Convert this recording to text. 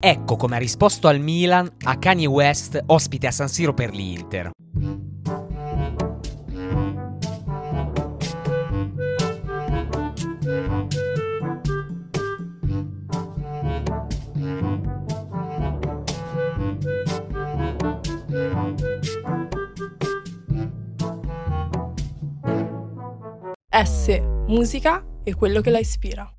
Ecco come ha risposto al Milan a Kanye West, ospite a San Siro per l'Inter. S, musica e quello che la ispira.